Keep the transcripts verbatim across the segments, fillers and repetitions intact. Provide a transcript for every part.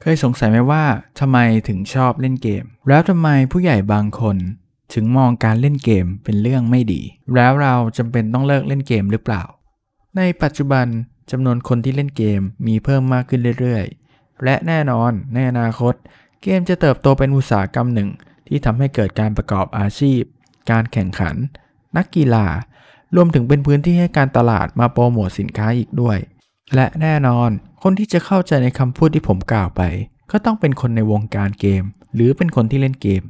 เคยสงสัยไหมว่าทำไมถึงชอบเล่นเกมแล้วทำไมผู้ใหญ่บางคนถึงมองการเล่นเกมเป็นเรื่องไม่ดีแล้วเราจำเป็นต้องเลิกเล่นเกมหรือเปล่าในปัจจุบันจำนวนคนที่เล่นเกมมีเพิ่มมากขึ้นเรื่อยๆและแน่นอนในอนาคตเกมจะเติบโตเป็นอุตสาหกรรมหนึ่งที่ทำให้เกิดการประกอบอาชีพการแข่งขันนักกีฬารวมถึงเป็นพื้นที่ให้การตลาดมาโปรโมทสินค้าอีกด้วยและแน่นอนคนที่จะเข้าใจในคำพูดที่ผมกล่าวไปก็ต้องเป็นคนในวงการเกมหรือเป็นคนที่เล่นเกม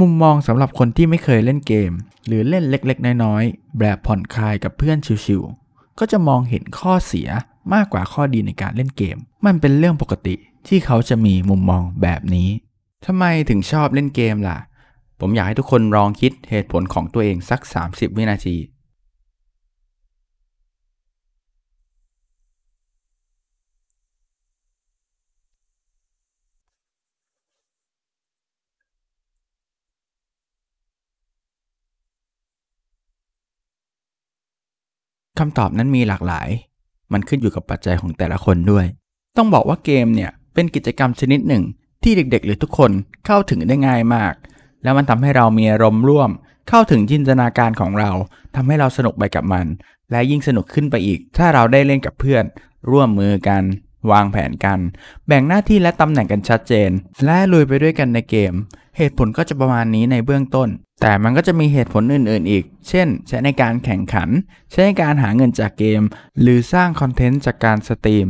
มุมมองสำหรับคนที่ไม่เคยเล่นเกมหรือเล่นเล็กๆน้อยๆแบบผ่อนคลายกับเพื่อนชิวๆก็จะมองเห็นข้อเสียมากกว่าข้อดีในการเล่นเกมมันเป็นเรื่องปกติที่เขาจะมีมุมมองแบบนี้ทำไมถึงชอบเล่นเกมล่ะผมอยากให้ทุกคนลองคิดเหตุผลของตัวเองสักสามสิบวินาทีคำตอบนั้นมีหลากหลายมันขึ้นอยู่กับปัจจัยของแต่ละคนด้วยต้องบอกว่าเกมเนี่ยเป็นกิจกรรมชนิดหนึ่งที่เด็กๆหรือทุกคนเข้าถึงได้ง่ายมากแล้วมันทำให้เรามีอารมณ์ร่วมเข้าถึงจินตนาการของเราทำให้เราสนุกไปกับมันและยิ่งสนุกขึ้นไปอีกถ้าเราได้เล่นกับเพื่อนร่วมมือกันวางแผนกันแบ่งหน้าที่และตำแหน่งกันชัดเจนและลุยไปด้วยกันในเกมเหตุผลก็จะประมาณนี้ในเบื้องต้นแต่มันก็จะมีเหตุผลอื่นๆอีกเช่นใช้ในการแข่งขันใช้ในการหาเงินจากเกมหรือสร้างคอนเทนต์จากการสตรีม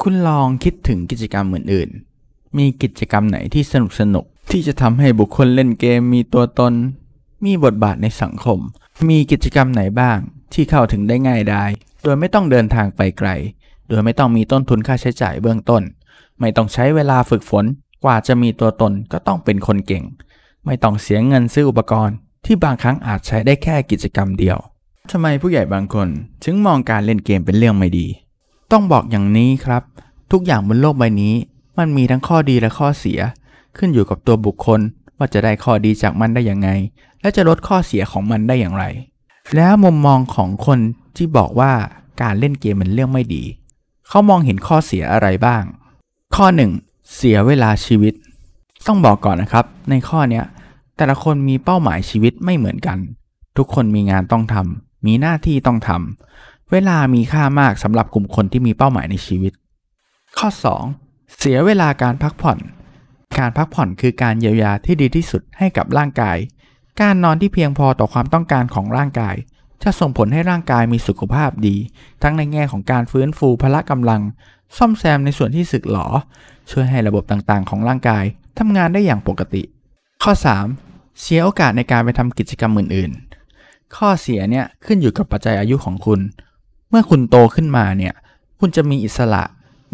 คุณลองคิดถึงกิจกรรมอื่นๆมีกิจกรรมไหนที่สนุกสนุกที่จะทำให้บุคคลเล่นเกมมีตัวตนมีบทบาทในสังคมมีกิจกรรมไหนบ้างที่เข้าถึงได้ง่ายดายโดยไม่ต้องเดินทางไปไกลโดยไม่ต้องมีต้นทุนค่าใช้จ่ายเบื้องต้นไม่ต้องใช้เวลาฝึกฝนกว่าจะมีตัวตนก็ต้องเป็นคนเก่งไม่ต้องเสียเงินซื้ออุปกรณ์ที่บางครั้งอาจใช้ได้แค่กิจกรรมเดียวทำไมผู้ใหญ่บางคนถึงมองการเล่นเกมเป็นเรื่องไม่ดีต้องบอกอย่างนี้ครับทุกอย่างบนโลกใบนี้มันมีทั้งข้อดีและข้อเสียขึ้นอยู่กับตัวบุคคลว่าจะได้ข้อดีจากมันได้อย่างไงและจะลดข้อเสียของมันได้อย่างไรแล้วมุมมองของคนที่บอกว่าการเล่นเกมเป็นเรื่องไม่ดีเขามองเห็นข้อเสียอะไรบ้างข้อหนึ่งเสียเวลาชีวิตต้องบอกก่อนนะครับในข้อเนี้ยแต่ละคนมีเป้าหมายชีวิตไม่เหมือนกันทุกคนมีงานต้องทำมีหน้าที่ต้องทำเวลามีค่ามากสำหรับกลุ่มคนที่มีเป้าหมายในชีวิตข้อสองเสียเวลาการพักผ่อนการพักผ่อนคือการเยียวยาที่ดีที่สุดให้กับร่างกายการนอนที่เพียงพอต่อความต้องการของร่างกายจะส่งผลให้ร่างกายมีสุขภาพดีทั้งในแง่ของการฟื้นฟูพละกำลังซ่อมแซมในส่วนที่สึกหรอช่วยให้ระบบต่างๆของร่างกายทำงานได้อย่างปกติข้อสามเสียโอกาสในการไปทำกิจกรรมอื่นๆข้อเสียเนี่ยขึ้นอยู่กับปัจจัยอายุของคุณเมื่อคุณโตขึ้นมาเนี่ยคุณจะมีอิสระ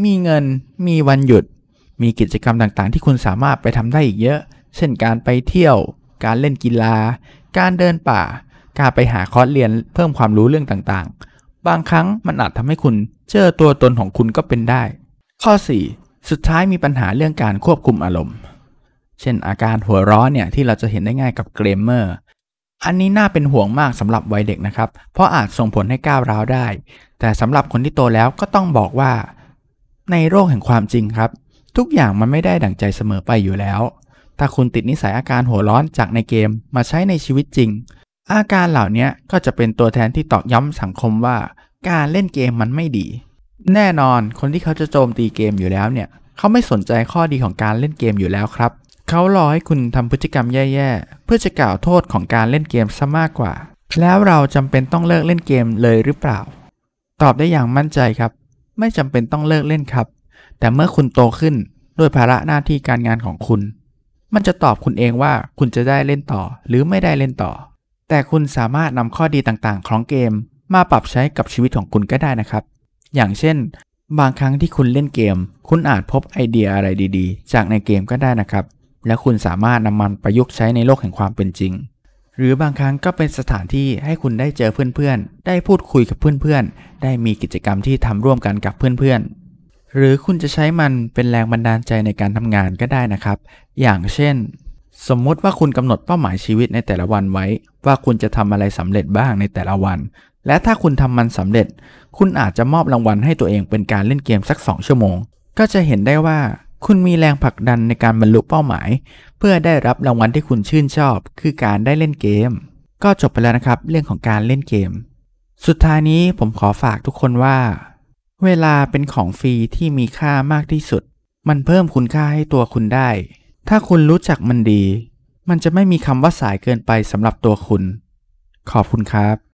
มีเงินมีวันหยุดมีกิจกรรมต่างๆที่คุณสามารถไปทำได้อีกเยอะเช่นการไปเที่ยวการเล่นกีฬาการเดินป่าการไปหาคอร์สเรียนเพิ่มความรู้เรื่องต่างๆบางครั้งมันอาจทำให้คุณเจอตัวตนของคุณก็เป็นได้ข้อสี่สุดท้ายมีปัญหาเรื่องการควบคุมอารมณ์เช่นอาการหัวร้อนเนี่ยที่เราจะเห็นได้ง่ายกับเกมเมอร์อันนี้น่าเป็นห่วงมากสำหรับวัยเด็กนะครับเพราะอาจส่งผลให้ก้าวร้าวได้แต่สำหรับคนที่โตแล้วก็ต้องบอกว่าในโลกแห่งความจริงครับทุกอย่างมันไม่ได้ดั่งใจเสมอไปอยู่แล้วถ้าคุณติดนิสัยอาการหัวร้อนจากในเกมมาใช้ในชีวิตจริงอาการเหล่านี้ก็จะเป็นตัวแทนที่ตอกย้ำสังคมว่าการเล่นเกมมันไม่ดีแน่นอนคนที่เขาจะโจมตีเกมอยู่แล้วเนี่ยเขาไม่สนใจข้อดีของการเล่นเกมอยู่แล้วครับเขารอให้คุณทำพฤติกรรมแย่ๆเพื่อจะกล่าวโทษของการเล่นเกมซะมากกว่าแล้วเราจำเป็นต้องเลิกเล่นเกมเลยหรือเปล่าตอบได้อย่างมั่นใจครับไม่จำเป็นต้องเลิกเล่นครับแต่เมื่อคุณโตขึ้นด้วยภาระหน้าที่การงานของคุณมันจะตอบคุณเองว่าคุณจะได้เล่นต่อหรือไม่ได้เล่นต่อแต่คุณสามารถนำข้อดีต่างๆของเกมมาปรับใช้กับชีวิตของคุณก็ได้นะครับอย่างเช่นบางครั้งที่คุณเล่นเกมคุณอาจพบไอเดียอะไรดีๆจากในเกมก็ได้นะครับและคุณสามารถนำมันประยุกต์ใช้ในโลกแห่งความเป็นจริงหรือบางครั้งก็เป็นสถานที่ให้คุณได้เจอเพื่อนๆได้พูดคุยกับเพื่อนๆได้มีกิจกรรมที่ทำร่วมกันกับเพื่อนๆหรือคุณจะใช้มันเป็นแรงบันดาลใจในการทำงานก็ได้นะครับอย่างเช่นสมมติว่าคุณกำหนดเป้าหมายชีวิตในแต่ละวันไว้ว่าคุณจะทำอะไรสำเร็จบ้างในแต่ละวัน และถ้าคุณทำมันสำเร็จคุณอาจจะมอบรางวัลให้ตัวเองเป็นการเล่นเกมสักสองชั่วโมงก็จะเห็นได้ว่าคุณมีแรงผลักดันในการบรรลุเป้าหมายเพื่อได้รับรางวัลที่คุณชื่นชอบคือการได้เล่นเกมก็จบไปแล้วนะครับเรื่องของการเล่นเกมสุดท้ายนี้ผมขอฝากทุกคนว่าเวลาเป็นของฟรีที่มีค่ามากที่สุดมันเพิ่มคุณค่าให้ตัวคุณได้ถ้าคุณรู้จักมันดีมันจะไม่มีคำว่าสายเกินไปสำหรับตัวคุณขอบคุณครับ